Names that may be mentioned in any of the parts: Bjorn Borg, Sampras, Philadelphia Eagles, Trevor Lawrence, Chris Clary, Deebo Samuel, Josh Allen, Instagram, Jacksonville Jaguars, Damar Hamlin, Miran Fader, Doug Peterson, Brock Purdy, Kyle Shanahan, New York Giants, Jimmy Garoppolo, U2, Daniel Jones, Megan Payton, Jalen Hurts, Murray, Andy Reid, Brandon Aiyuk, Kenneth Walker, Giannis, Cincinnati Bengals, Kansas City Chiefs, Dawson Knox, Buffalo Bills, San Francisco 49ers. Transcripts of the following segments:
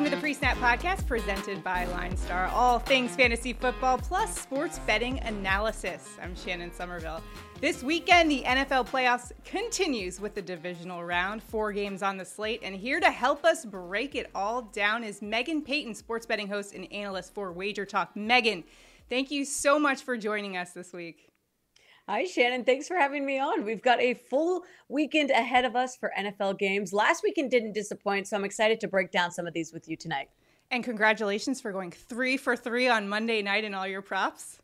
Welcome to the Pre-Snap Podcast, presented by LineStar. All things fantasy football, plus sports betting analysis. I'm Shannon Somerville. This weekend, the NFL playoffs continues with the divisional round. 4 games on the slate, and here to help us break it all down is Megan Payton, sports betting host and analyst for Wager Talk. Megan, thank you so much for joining us this week. Hi, Shannon. Thanks for having me on. We've got a full weekend ahead of us for NFL games. Last weekend didn't disappoint, so I'm excited to break down some of these with you tonight. And congratulations for going 3 for 3 on Monday night in all your props.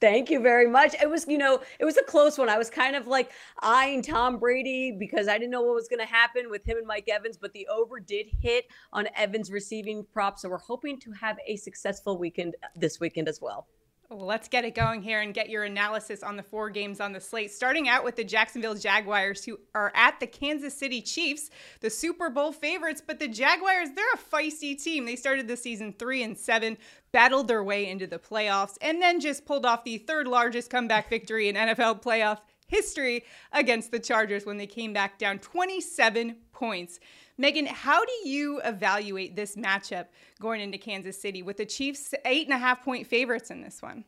Thank you very much. It was a close one. I was kind of like eyeing Tom Brady because I didn't know what was going to happen with him and Mike Evans, but the over did hit on Evans' receiving prop. So we're hoping to have a successful weekend this weekend as well. Well, let's get it going here and get your analysis on the 4 games on the slate, starting out with the Jacksonville Jaguars, who are at the Kansas City Chiefs, the Super Bowl favorites. But the Jaguars, they're a feisty team. They started the season 3-7, battled their way into the playoffs, and then just pulled off the third largest comeback victory in NFL playoff history against the Chargers when they came back down 27 points. Megan, how do you evaluate this matchup going into Kansas City with the Chiefs 8.5-point favorites in this one?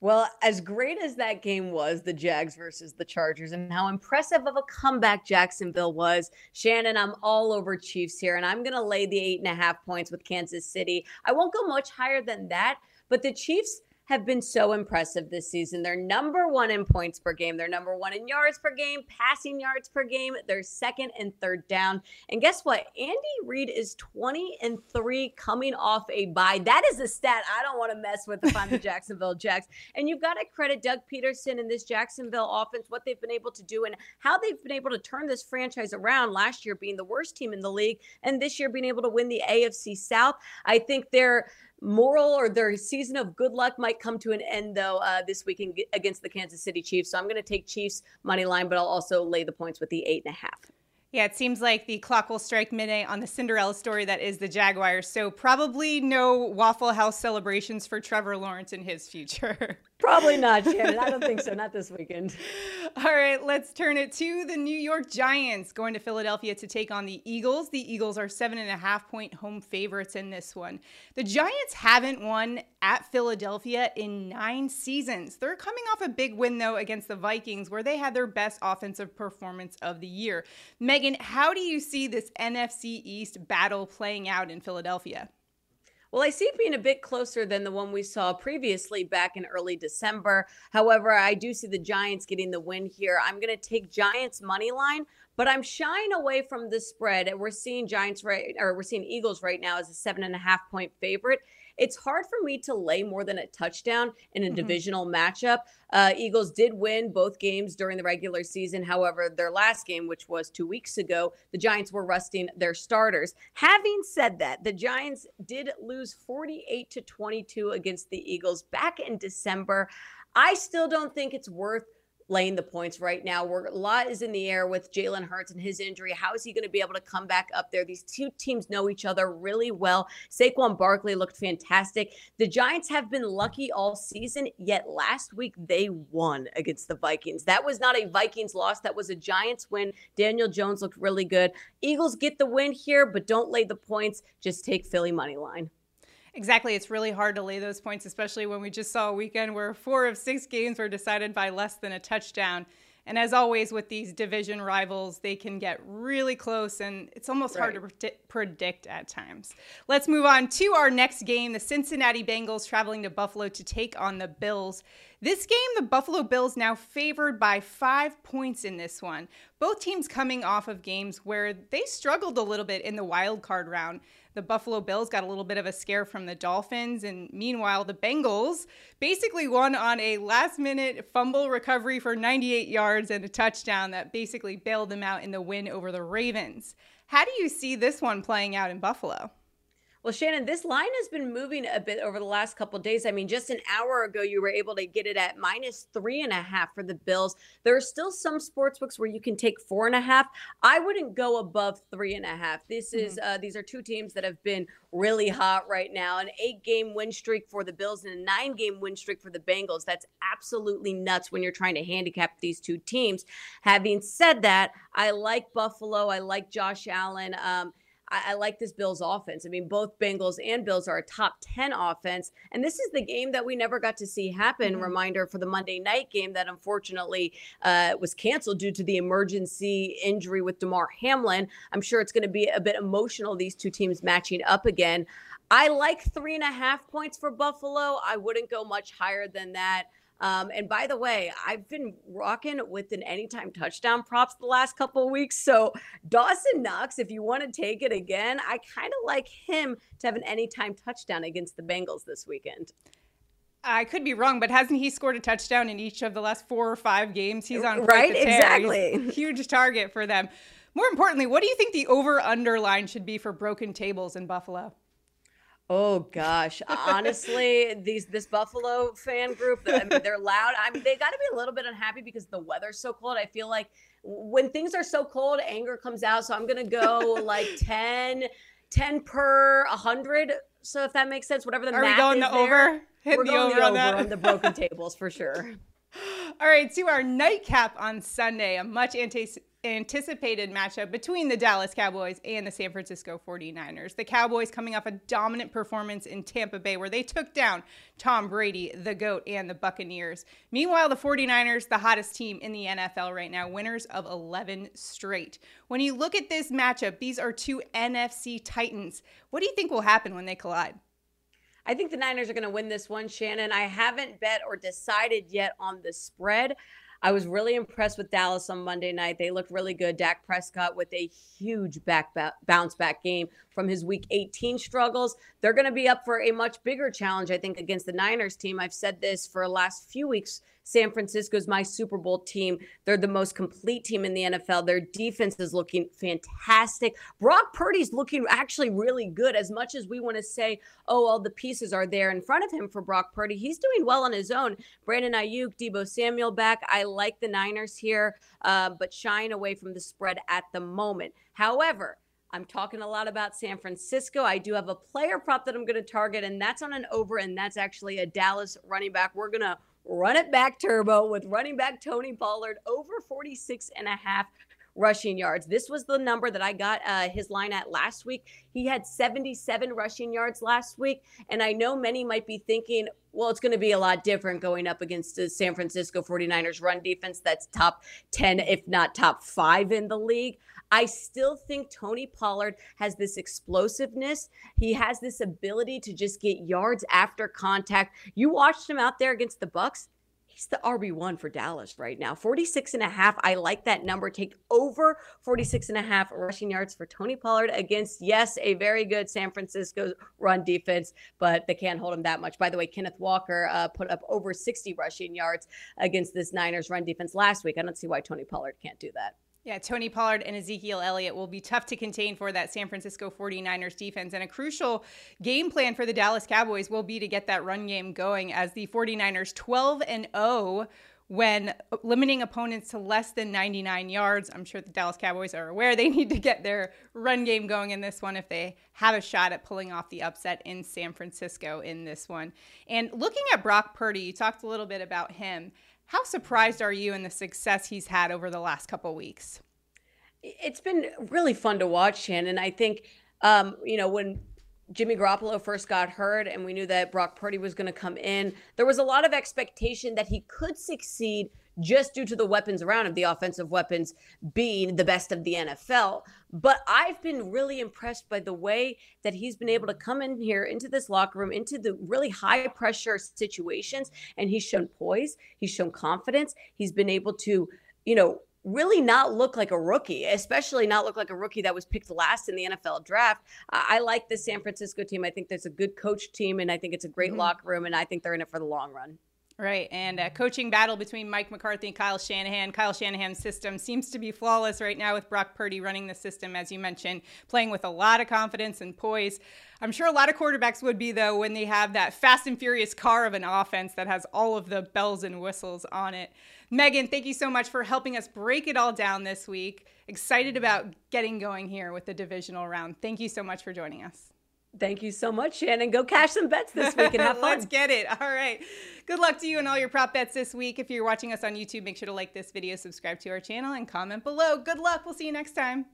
Well, as great as that game was, the Jags versus the Chargers, and how impressive of a comeback Jacksonville was, Shannon, I'm all over Chiefs here, and I'm going to lay the 8.5 points with Kansas City. I won't go much higher than that, but the Chiefs have been so impressive this season. They're number 1 in points per game. They're number 1 in yards per game, passing yards per game. They're second and third down. And guess what? Andy Reid is 20-3 coming off a bye. That is a stat I don't want to mess with if I'm the Jacksonville Jags. And you've got to credit Doug Peterson and this Jacksonville offense, what they've been able to do and how they've been able to turn this franchise around, last year being the worst team in the league and this year being able to win the AFC South. I think they're moral, or their season of good luck, might come to an end though this weekend against the Kansas City Chiefs. So I'm going to take Chiefs money line, but I'll also lay the points with the 8.5. Yeah, it seems like the clock will strike midnight on the Cinderella story that is the Jaguars. So probably no Waffle House celebrations for Trevor Lawrence in his future. Probably not, Shannon. I don't think so. Not this weekend. All right, let's turn it to the New York Giants going to Philadelphia to take on the Eagles. The Eagles are 7.5-point home favorites in this one. The Giants haven't won at Philadelphia in 9 seasons. They're coming off a big win, though, against the Vikings, where they had their best offensive performance of the year. Megan, how do you see this NFC East battle playing out in Philadelphia? Well, I see it being a bit closer than the one we saw previously back in early December. However, I do see the Giants getting the win here. I'm going to take Giants money line, but I'm shying away from the spread. We're seeing Eagles right now as a 7.5-point favorite. It's hard for me to lay more than a touchdown in a divisional matchup. Eagles did win both games during the regular season. However, their last game, which was 2 weeks ago, the Giants were resting their starters. Having said that, the Giants did lose 48-22 against the Eagles back in December. I still don't think it's worth laying the points right now. A lot is in the air with Jalen Hurts and his injury. How is he going to be able to come back up there? These two teams know each other really well. Saquon Barkley looked fantastic. The Giants have been lucky all season, yet last week they won against the Vikings. That was not a Vikings loss. That was a Giants win. Daniel Jones looked really good. Eagles get the win here, but don't lay the points. Just take Philly money line. Exactly. It's really hard to lay those points, especially when we just saw a weekend where 4 of 6 games were decided by less than a touchdown. And as always with these division rivals, they can get really close, and it's almost hard to predict at times. Let's move on to our next game, the Cincinnati Bengals traveling to Buffalo to take on the Bills. This game, the Buffalo Bills now favored by 5 points in this one. Both teams coming off of games where they struggled a little bit in the wild card round. The Buffalo Bills got a little bit of a scare from the Dolphins, and meanwhile, the Bengals basically won on a last-minute fumble recovery for 98 yards and a touchdown that basically bailed them out in the win over the Ravens. How do you see this one playing out in Buffalo? Well, Shannon, this line has been moving a bit over the last couple of days. I mean, just an hour ago, you were able to get it at -3.5 for the Bills. There are still some sportsbooks where you can take 4.5. I wouldn't go above 3.5. This is these are two teams that have been really hot right now. An 8-game win streak for the Bills and a 9-game win streak for the Bengals. That's absolutely nuts when you're trying to handicap these two teams. Having said that, I like Buffalo. I like Josh Allen. I like this Bills offense. I mean, both Bengals and Bills are a top 10 offense. And this is the game that we never got to see happen. Mm-hmm. Reminder for the Monday night game that unfortunately was canceled due to the emergency injury with Damar Hamlin. I'm sure it's going to be a bit emotional, these two teams matching up again. I like 3.5 points for Buffalo. I wouldn't go much higher than that. And by the way, I've been rocking with an anytime touchdown props the last couple of weeks. So Dawson Knox, if you want to take it again, I kind of like him to have an anytime touchdown against the Bengals this weekend. I could be wrong, but hasn't he scored a touchdown in each of the last 4 or 5 games? He's on right, exactly. He's a huge target for them. More importantly, what do you think the over/under line should be for broken tables in Buffalo? Oh gosh, honestly, this Buffalo fan group, I mean, they're loud. I mean, they got to be a little bit unhappy because the weather's so cold. I feel like when things are so cold, anger comes out. So I'm going to go like 10 per 100. So if that makes sense, whatever the math is. Are we going the over? We're going the over on the broken tables for sure. All right, to our nightcap on Sunday, a much anticipated matchup between the Dallas Cowboys and the San Francisco 49ers. The Cowboys coming off a dominant performance in Tampa Bay where they took down Tom Brady, the GOAT, and the Buccaneers. Meanwhile, the 49ers, the hottest team in the NFL right now, winners of 11 straight. When you look at this matchup, these are two NFC Titans. What do you think will happen when they collide? I think the Niners are going to win this one, Shannon. I haven't bet or decided yet on the spread. I was really impressed with Dallas on Monday night. They looked really good. Dak Prescott with a huge bounce back game from his week 18 struggles. They're going to be up for a much bigger challenge, I think, against the Niners team. I've said this for the last few weeks. San Francisco's my Super Bowl team. They're the most complete team in the NFL. Their defense is looking fantastic. Brock Purdy's looking actually really good. As much as we want to say, oh, all the pieces are there in front of him for Brock Purdy, he's doing well on his own. Brandon Aiyuk, Deebo Samuel back. I like the Niners here, but shying away from the spread at the moment. However, I'm talking a lot about San Francisco. I do have a player prop that I'm going to target, and that's on an over, and that's actually a Dallas running back. We're going to run it back turbo with running back Tony Pollard over 46.5 rushing yards. This was the number that I got his line at last week. He had 77 rushing yards last week. And I know many might be thinking, well, it's going to be a lot different going up against the San Francisco 49ers run defense that's top 10, if not top 5 in the league. I still think Tony Pollard has this explosiveness. He has this ability to just get yards after contact. You watched him out there against the Bucs. He's the RB1 for Dallas right now. 46.5. I like that number. Take over 46.5 rushing yards for Tony Pollard against, yes, a very good San Francisco run defense, but they can't hold him that much. By the way, Kenneth Walker put up over 60 rushing yards against this Niners run defense last week. I don't see why Tony Pollard can't do that. Yeah, Tony Pollard and Ezekiel Elliott will be tough to contain for that San Francisco 49ers defense. And a crucial game plan for the Dallas Cowboys will be to get that run game going, as the 49ers 12-0 when limiting opponents to less than 99 yards. I'm sure the Dallas Cowboys are aware they need to get their run game going in this one if they have a shot at pulling off the upset in San Francisco in this one. And looking at Brock Purdy, you talked a little bit about him. How surprised are you in the success he's had over the last couple of weeks? It's been really fun to watch, Shannon. I think, when Jimmy Garoppolo first got hurt and we knew that Brock Purdy was going to come in, there was a lot of expectation that he could succeed just due to the weapons around him, the offensive weapons being the best of the NFL. But I've been really impressed by the way that he's been able to come in here into this locker room, into the really high pressure situations. And he's shown poise. He's shown confidence. He's been able to, really not look like a rookie, especially not look like a rookie that was picked last in the NFL draft. I like the San Francisco team. I think that's a good coach team, and I think it's a great locker room, and I think they're in it for the long run. Right, and a coaching battle between Mike McCarthy and Kyle Shanahan. Kyle Shanahan's system seems to be flawless right now with Brock Purdy running the system, as you mentioned, playing with a lot of confidence and poise. I'm sure a lot of quarterbacks would be, though, when they have that fast and furious car of an offense that has all of the bells and whistles on it. Megan, thank you so much for helping us break it all down this week. Excited about getting going here with the divisional round. Thank you so much for joining us. Thank you so much, Shannon. Go cash some bets this week and have fun. Let's get it. All right. Good luck to you and all your prop bets this week. If you're watching us on YouTube, make sure to like this video, subscribe to our channel, and comment below. Good luck. We'll see you next time.